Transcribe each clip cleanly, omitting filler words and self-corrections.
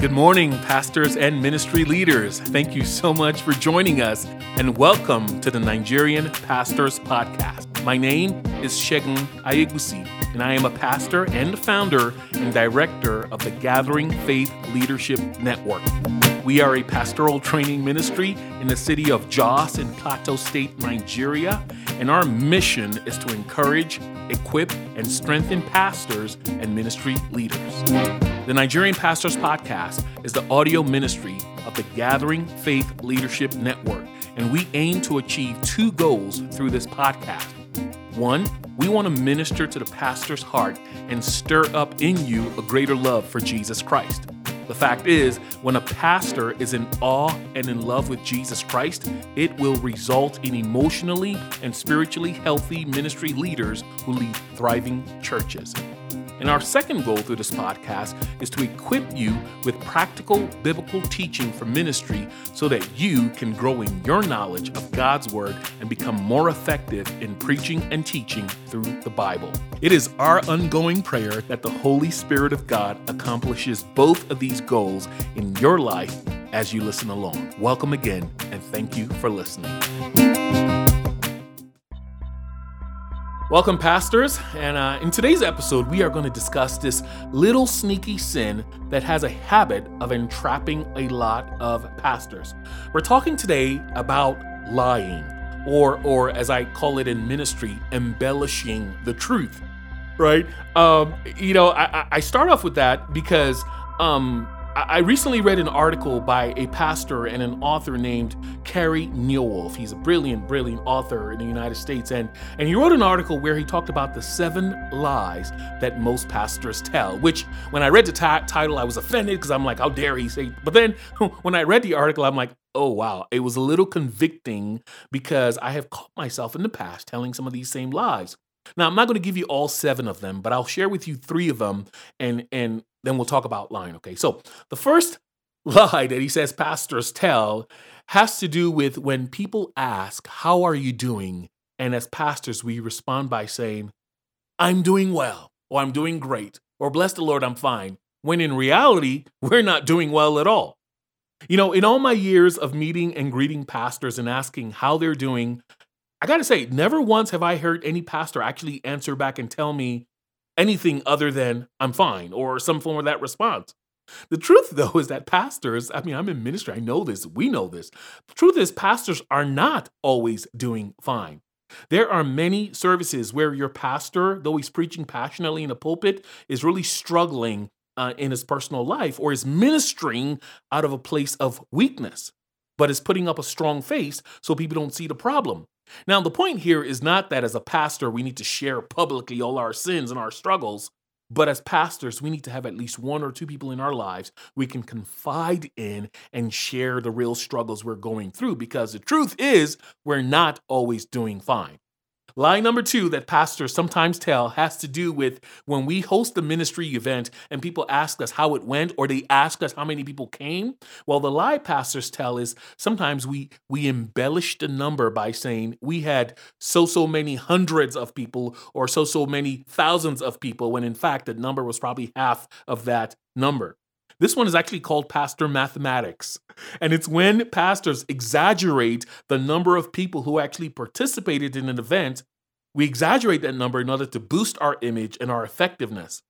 Good morning, pastors and ministry leaders. Thank you so much for joining us, and welcome to the Nigerian Pastors Podcast. My name is Segun Aiyegbusi, and I am a pastor and founder and director of the Gathering Faith Leadership Network. We are a pastoral training ministry in the city of Jos in Plateau State, Nigeria, and our mission is to encourage, equip, and strengthen pastors and ministry leaders. The Nigerian Pastors Podcast is the audio ministry of the Gathering Faith Leadership Network, and we aim to achieve two goals through this podcast. One, we want to minister to the pastor's heart and stir up in you a greater love for Jesus Christ. The fact is, when a pastor is in awe and in love with Jesus Christ, it will result in emotionally and spiritually healthy ministry leaders who lead thriving churches. And our second goal through this podcast is to equip you with practical biblical teaching for ministry so that you can grow in your knowledge of God's Word and become more effective in preaching and teaching through the Bible. It is our ongoing prayer that the Holy Spirit of God accomplishes both of these goals in your life as you listen along. Welcome again, and thank you for listening. Welcome, pastors, and in today's episode, we are going to discuss this little sneaky sin that has a habit of entrapping a lot of pastors. We're talking today about lying, or as I call it in ministry, embellishing the truth, right? I start off with that because I recently read an article by a pastor and an author named Carey Nieuwhof. He's a brilliant, brilliant author in the United States. And he wrote an article where he talked about the 7 lies that most pastors tell, which when I read the title, I was offended because I'm like, how dare he say? But then when I read the article, I'm like, oh, wow, it was a little convicting because I have caught myself in the past telling some of these same lies. Now, I'm not going to give you all 7 of them, but I'll share with you 3 of them, and then we'll talk about lying, okay? So the first lie that he says pastors tell has to do with when people ask, how are you doing? And as pastors, we respond by saying, I'm doing well, or I'm doing great, or bless the Lord, I'm fine, when in reality, we're not doing well at all. You know, in all my years of meeting and greeting pastors and asking how they're doing, I gotta say, never once have I heard any pastor actually answer back and tell me anything other than I'm fine or some form of that response. The truth, though, is that pastors, I'm in ministry, I know this, we know this. The truth is pastors are not always doing fine. There are many services where your pastor, though he's preaching passionately in the pulpit, is really struggling in his personal life or is ministering out of a place of weakness, but is putting up a strong face so people don't see the problem. Now, the point here is not that as a pastor, we need to share publicly all our sins and our struggles, but as pastors, we need to have at least 1 or 2 people in our lives we can confide in and share the real struggles we're going through, because the truth is we're not always doing fine. Lie number 2 that pastors sometimes tell has to do with when we host a ministry event and people ask us how it went, or they ask us how many people came. Well, the lie pastors tell is sometimes we embellish the number by saying we had so many hundreds of people or so many thousands of people, when in fact the number was probably half of that number. This one is actually called pastor mathematics, and it's when pastors exaggerate the number of people who actually participated in an event. We exaggerate that number in order to boost our image and our effectiveness.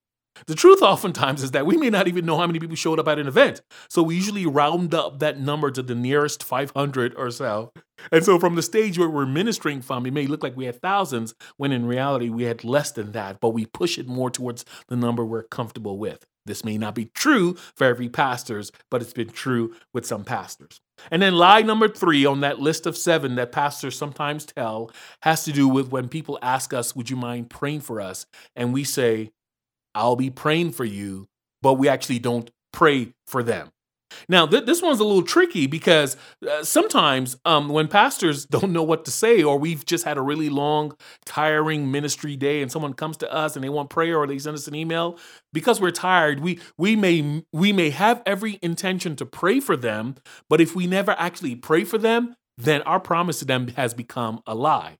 The truth oftentimes is that we may not even know how many people showed up at an event, so we usually round up that number to the nearest 500 or so. And so from the stage where we're ministering from, it may look like we had thousands, when in reality we had less than that, but we push it more towards the number we're comfortable with. This may not be true for every pastors, but it's been true with some pastors. And then lie number 3 on that list of 7 that pastors sometimes tell has to do with when people ask us, would you mind praying for us? And we say, I'll be praying for you, but we actually don't pray for them. Now, this one's a little tricky because sometimes when pastors don't know what to say, or we've just had a really long, tiring ministry day and someone comes to us and they want prayer or they send us an email, because we're tired, we may have every intention to pray for them, but if we never actually pray for them, then our promise to them has become a lie.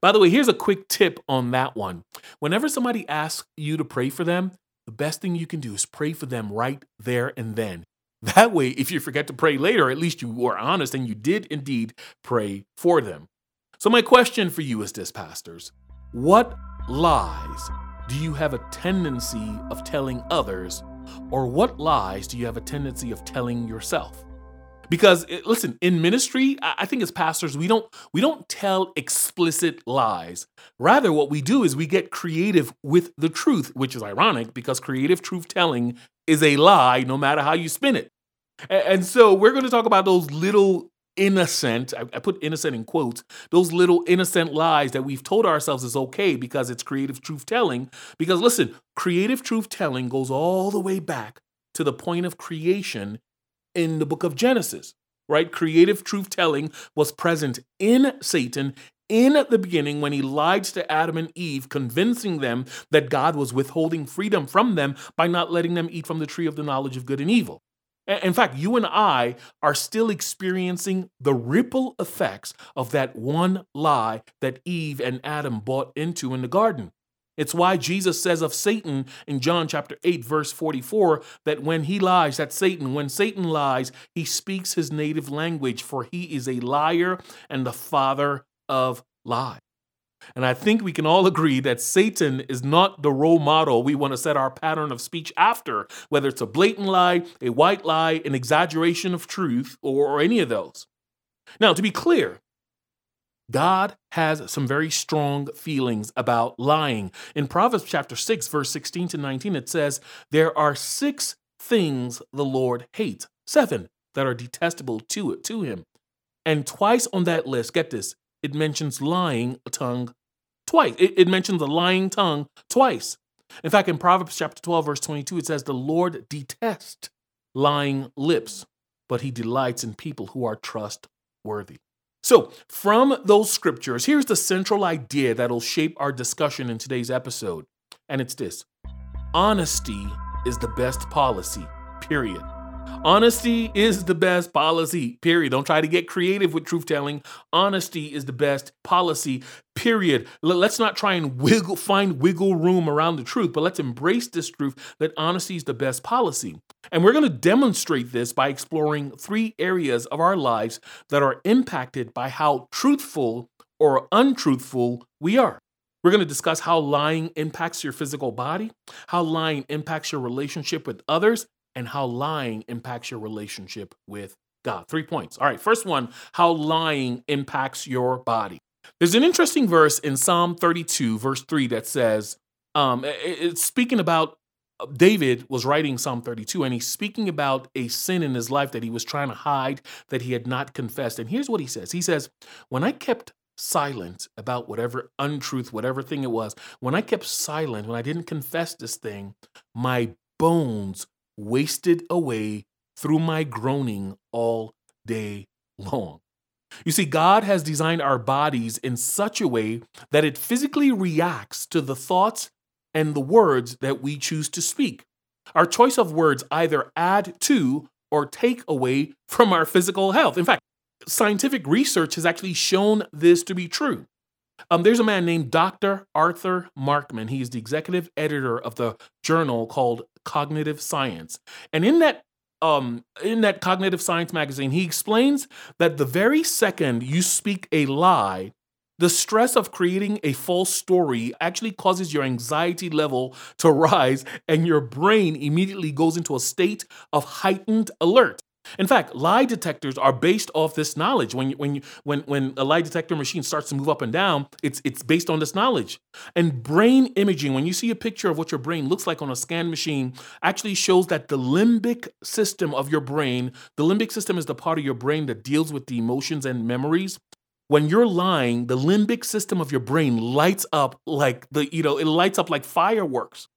By the way, here's a quick tip on that one. Whenever somebody asks you to pray for them, the best thing you can do is pray for them right there and then. That way, if you forget to pray later, at least you were honest and you did indeed pray for them. So my question for you is this, pastors. What lies do you have a tendency of telling others, or what lies do you have a tendency of telling yourself? Because listen, in ministry, I think as pastors, we don't tell explicit lies. Rather, what we do is we get creative with the truth, which is ironic because creative truth telling is a lie no matter how you spin it. And so we're going to talk about those little innocent, I put innocent in quotes, those little innocent lies that we've told ourselves is okay because it's creative truth telling. Because listen, creative truth telling goes all the way back to the point of creation in the book of Genesis, right? Creative truth telling was present in Satan in the beginning when he lied to Adam and Eve, convincing them that God was withholding freedom from them by not letting them eat from the tree of the knowledge of good and evil. In fact, you and I are still experiencing the ripple effects of that one lie that Eve and Adam bought into in the garden. It's why Jesus says of Satan in John chapter 8, verse 44, that when Satan lies, he speaks his native language, for he is a liar and the father of lies. And I think we can all agree that Satan is not the role model we want to set our pattern of speech after, whether it's a blatant lie, a white lie, an exaggeration of truth, or any of those. Now, to be clear, God has some very strong feelings about lying. In Proverbs chapter 6, verse 16 to 19, it says, "There are 6 things the Lord hates, 7 that are detestable to him." And twice on that list, get this, it mentions lying tongue twice. It mentions the lying tongue twice. In fact, in Proverbs chapter 12, verse 22, it says, "The Lord detests lying lips, but he delights in people who are trustworthy." So from those scriptures, here's the central idea that'll shape our discussion in today's episode. And it's this: honesty is the best policy, period. Honesty is the best policy, period. Don't try to get creative with truth telling. Honesty is the best policy, period. Let's not try and find wiggle room around the truth, but let's embrace this truth that honesty is the best policy. And we're going to demonstrate this by exploring 3 areas of our lives that are impacted by how truthful or untruthful we are. We're going to discuss how lying impacts your physical body, how lying impacts your relationship with others, and how lying impacts your relationship with God. 3 points. All right, first one, how lying impacts your body. There's an interesting verse in Psalm 32, verse 3 that says, it's speaking about David was writing Psalm 32, and he's speaking about a sin in his life that he was trying to hide, that he had not confessed. And here's what he says. He says, "When I kept silent about whatever untruth, whatever thing it was, when I kept silent, when I didn't confess this thing, my bones wasted away through my groaning all day long." You see, God has designed our bodies in such a way that it physically reacts to the thoughts and the words that we choose to speak. Our choice of words either add to or take away from our physical health. In fact, scientific research has actually shown this to be true. There's a man named Dr. Arthur Markman. He is the executive editor of the journal called Cognitive Science. And in that Cognitive Science magazine, he explains that the very second you speak a lie, the stress of creating a false story actually causes your anxiety level to rise, and your brain immediately goes into a state of heightened alert. In fact, lie detectors are based off this knowledge. When a lie detector machine starts to move up and down, it's based on this knowledge. And brain imaging, when you see a picture of what your brain looks like on a scan machine, actually shows that the limbic system of your brain, the limbic system is the part of your brain that deals with the emotions and memories. When you're lying, the limbic system of your brain lights up like it lights up like fireworks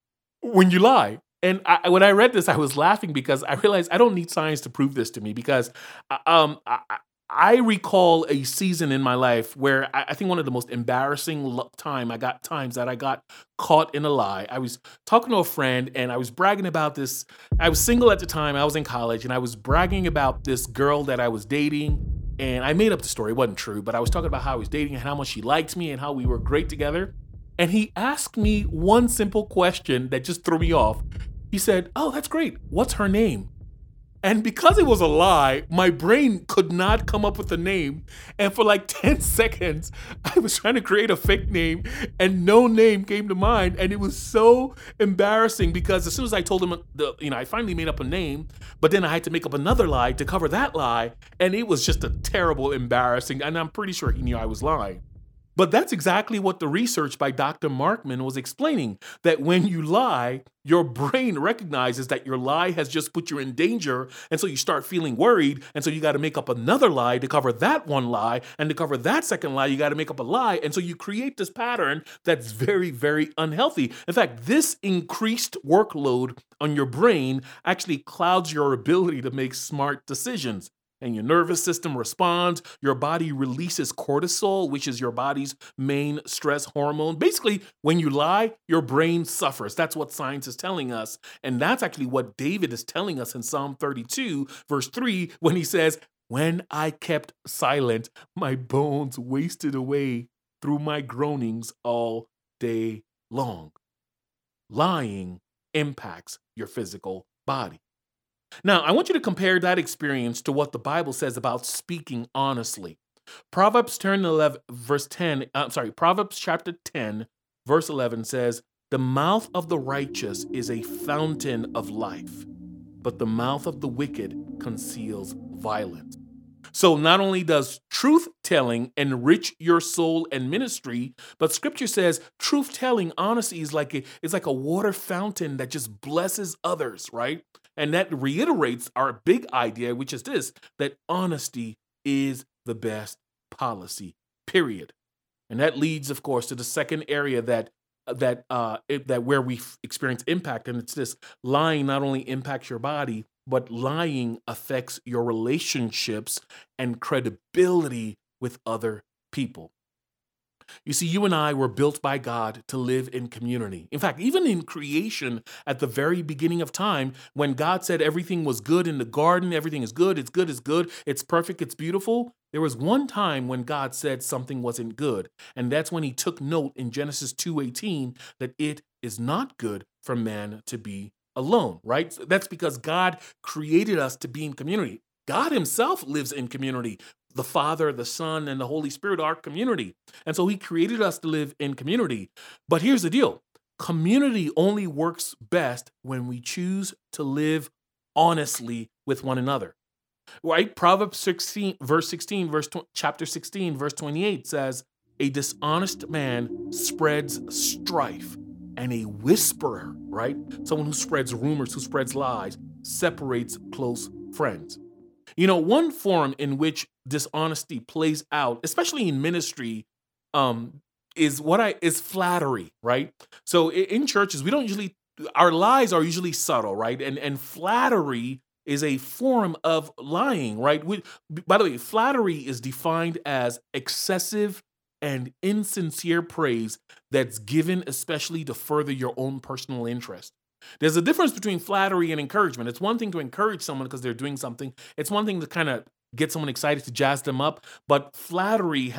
when you lie. And when I read this, I was laughing because I realized I don't need science to prove this to me, because I recall a season in my life where I think one of the most embarrassing times that I got caught in a lie. I was talking to a friend and I was bragging about this. I was single at the time. I was in college and I was bragging about this girl that I was dating. And I made up the story. It wasn't true, but I was talking about how I was dating and how much she liked me and how we were great together. And he asked me one simple question that just threw me off. He said, "Oh, that's great. What's her name?" And because it was a lie, my brain could not come up with a name. And for like 10 seconds, I was trying to create a fake name and no name came to mind. And it was so embarrassing because as soon as I told him, I finally made up a name, but then I had to make up another lie to cover that lie. And it was just a terrible embarrassing. And I'm pretty sure he knew I was lying. But that's exactly what the research by Dr. Markman was explaining, that when you lie, your brain recognizes that your lie has just put you in danger, and so you start feeling worried, and so you got to make up another lie to cover that one lie, and to cover that second lie, you got to make up a lie, and so you create this pattern that's very, very unhealthy. In fact, this increased workload on your brain actually clouds your ability to make smart decisions. And your nervous system responds, your body releases cortisol, which is your body's main stress hormone. Basically, when you lie, your brain suffers. That's what science is telling us. And that's actually what David is telling us in Psalm 32, verse 3, when he says, "When I kept silent, my bones wasted away through my groanings all day long." Lying impacts your physical body. Now, I want you to compare that experience to what the Bible says about speaking honestly. Proverbs chapter 10, verse 11 says, "The mouth of the righteous is a fountain of life, but the mouth of the wicked conceals violence." So not only does truth-telling enrich your soul and ministry, but Scripture says truth-telling, honesty, is like a water fountain that just blesses others, right? And that reiterates our big idea, which is this, that honesty is the best policy, period. And that leads, of course, to the second area that where we experience impact, and it's this: lying not only impacts your body, but lying affects your relationships and credibility with other people. You see, you and I were built by God to live in community. In fact, even in creation, at the very beginning of time, when God said everything was good in the garden, everything is good, it's good, it's good, it's perfect, it's beautiful, there was one time when God said something wasn't good. And that's when he took note in Genesis 2:18 that it is not good for man to be alone, right? So that's because God created us to be in community. God himself lives in community. The Father, the Son, and the Holy Spirit are community. And so he created us to live in community. But here's the deal. Community only works best when we choose to live honestly with one another, right? Proverbs 16, chapter 16, verse 28 says, "A dishonest man spreads strife, and a whisperer," right? Someone who spreads rumors, who spreads lies, separates close friends. You know, one form in which dishonesty plays out, especially in ministry, is flattery, right? So in churches, our lies are usually subtle, right? And flattery is a form of lying, right? By the way, flattery is defined as excessive and insincere praise that's given especially to further your own personal interest. There's a difference between flattery and encouragement. It's one thing to encourage someone because they're doing something. It's one thing to kind of get someone excited to jazz them up, but flattery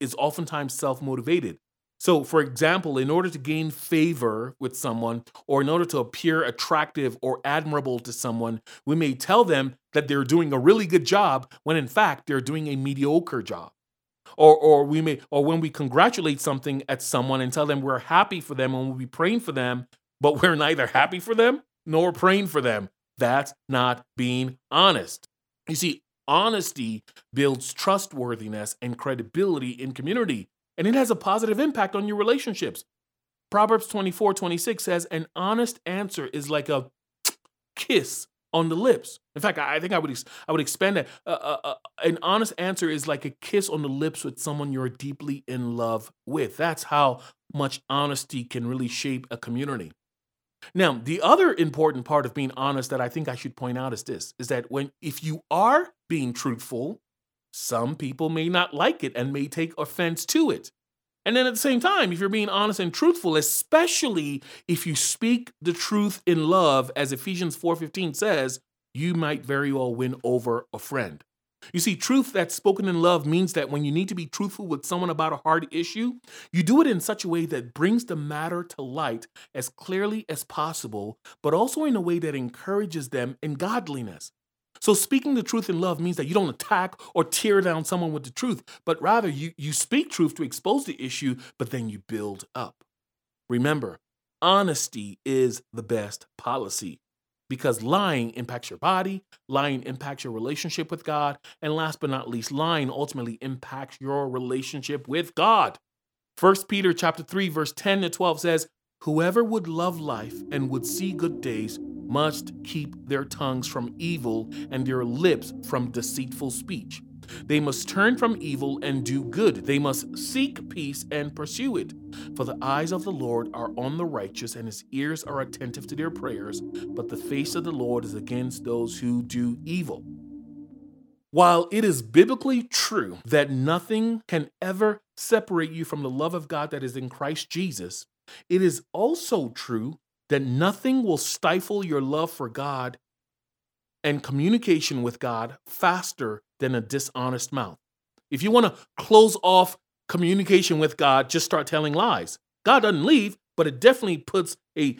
is oftentimes self-motivated. So, for example, in order to gain favor with someone or in order to appear attractive or admirable to someone, we may tell them that they're doing a really good job when in fact they're doing a mediocre job. Or when we congratulate something at someone and tell them we're happy for them and we'll be praying for them, but we're neither happy for them nor praying for them. That's not being honest. You see, honesty builds trustworthiness and credibility in community, and it has a positive impact on your relationships. Proverbs 24:26 says, "An honest answer is like a kiss on the lips." In fact, I think I would expand that. An honest answer is like a kiss on the lips with someone you're deeply in love with. That's how much honesty can really shape a community. Now, the other important part of being honest that I think I should point out is this, is that if you are being truthful, some people may not like it and may take offense to it. And then at the same time, if you're being honest and truthful, especially if you speak the truth in love, as Ephesians 4:15 says, you might very well win over a friend. You see, truth that's spoken in love means that when you need to be truthful with someone about a hard issue, you do it in such a way that brings the matter to light as clearly as possible, but also in a way that encourages them in godliness. So speaking the truth in love means that you don't attack or tear down someone with the truth, but rather you speak truth to expose the issue, but then you build up. Remember, honesty is the best policy. Because lying impacts your body, lying impacts your relationship with God, and last but not least, lying ultimately impacts your relationship with God. 1 Peter chapter 3, verse 10 to 12 says, "Whoever would love life and would see good days must keep their tongues from evil and their lips from deceitful speech. They must turn from evil and do good. They must seek peace and pursue it. For the eyes of the Lord are on the righteous, and his ears are attentive to their prayers. But the face of the Lord is against those who do evil." While it is biblically true that nothing can ever separate you from the love of God that is in Christ Jesus, it is also true that nothing will stifle your love for God and communication with God faster than a dishonest mouth. If you want to close off communication with God, just start telling lies. God doesn't leave, but it definitely puts a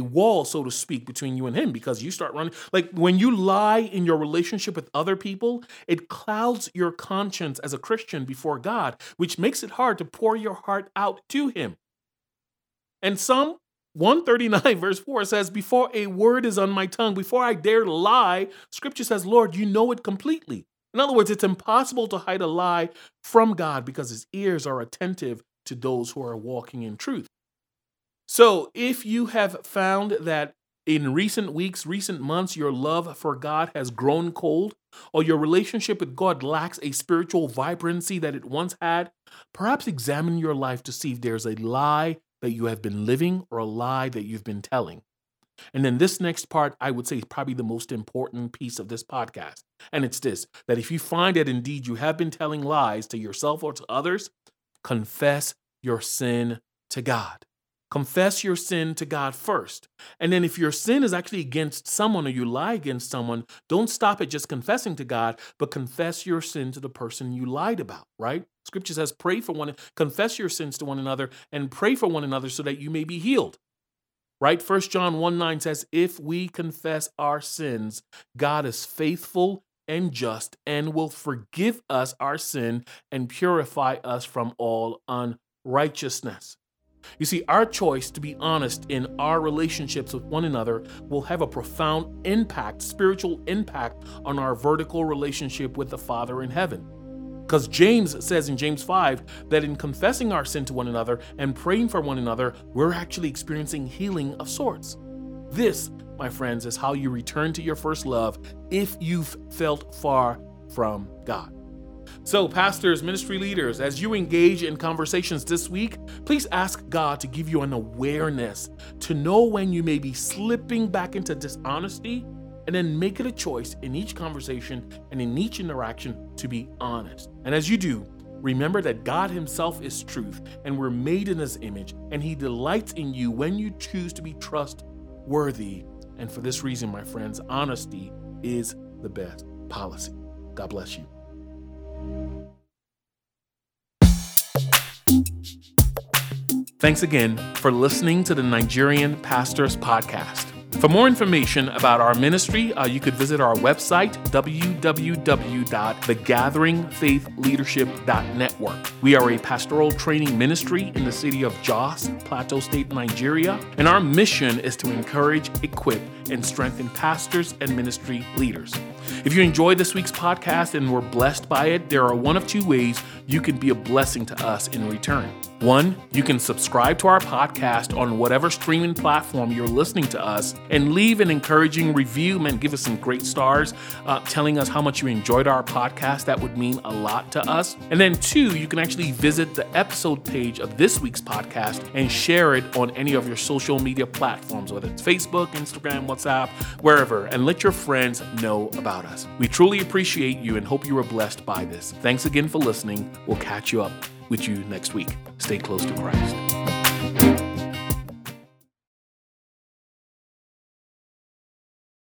wall, so to speak, between you and him, because you start running. Like when you lie in your relationship with other people, it clouds your conscience as a Christian before God, which makes it hard to pour your heart out to him. And some 139 verse 4 says, "Before a word is on my tongue, before I dare to lie," scripture says, "Lord, you know it completely." In other words, it's impossible to hide a lie from God because his ears are attentive to those who are walking in truth. So if you have found that in recent weeks, recent months, your love for God has grown cold, or your relationship with God lacks a spiritual vibrancy that it once had, perhaps examine your life to see if there's a lie that you have been living or a lie that you've been telling. And then this next part, I would say, is probably the most important piece of this podcast. And it's this, that if you find that indeed you have been telling lies to yourself or to others, confess your sin to God. Confess your sin to God first. And then if your sin is actually against someone or you lie against someone, don't stop at just confessing to God, but confess your sin to the person you lied about, right? Scripture says, pray for one, confess your sins to one another and pray for one another so that you may be healed, right? 1 John 1:9 says, "If we confess our sins, God is faithful and just and will forgive us our sin and purify us from all unrighteousness." You see, our choice to be honest in our relationships with one another will have a profound impact, spiritual impact, on our vertical relationship with the Father in heaven. Because James says in James 5 that in confessing our sin to one another and praying for one another, we're actually experiencing healing of sorts. This, my friends, is how you return to your first love if you've felt far from God. So pastors, ministry leaders, as you engage in conversations this week, please ask God to give you an awareness to know when you may be slipping back into dishonesty, and then make it a choice in each conversation and in each interaction to be honest. And as you do, remember that God himself is truth, and we're made in his image, and he delights in you when you choose to be trustworthy. And for this reason, my friends, honesty is the best policy. God bless you. Thanks again for listening to the Nigerian Pastors Podcast. For more information about our ministry, you could visit our website, www.thegatheringfaithleadership.network. We are a pastoral training ministry in the city of Jos, Plateau State, Nigeria, and our mission is to encourage, equip, and strengthen pastors and ministry leaders. If you enjoyed this week's podcast and were blessed by it, there are one of two ways you can be a blessing to us in return. One, you can subscribe to our podcast on whatever streaming platform you're listening to us and leave an encouraging review. Man, give us some great stars, telling us how much you enjoyed our podcast. That would mean a lot to us. And then two, you can actually visit the episode page of this week's podcast and share it on any of your social media platforms, whether it's Facebook, Instagram, WhatsApp, wherever, and let your friends know about us. We truly appreciate you and hope you were blessed by this. Thanks again for listening. We'll catch you up with you next week. Stay close to Christ.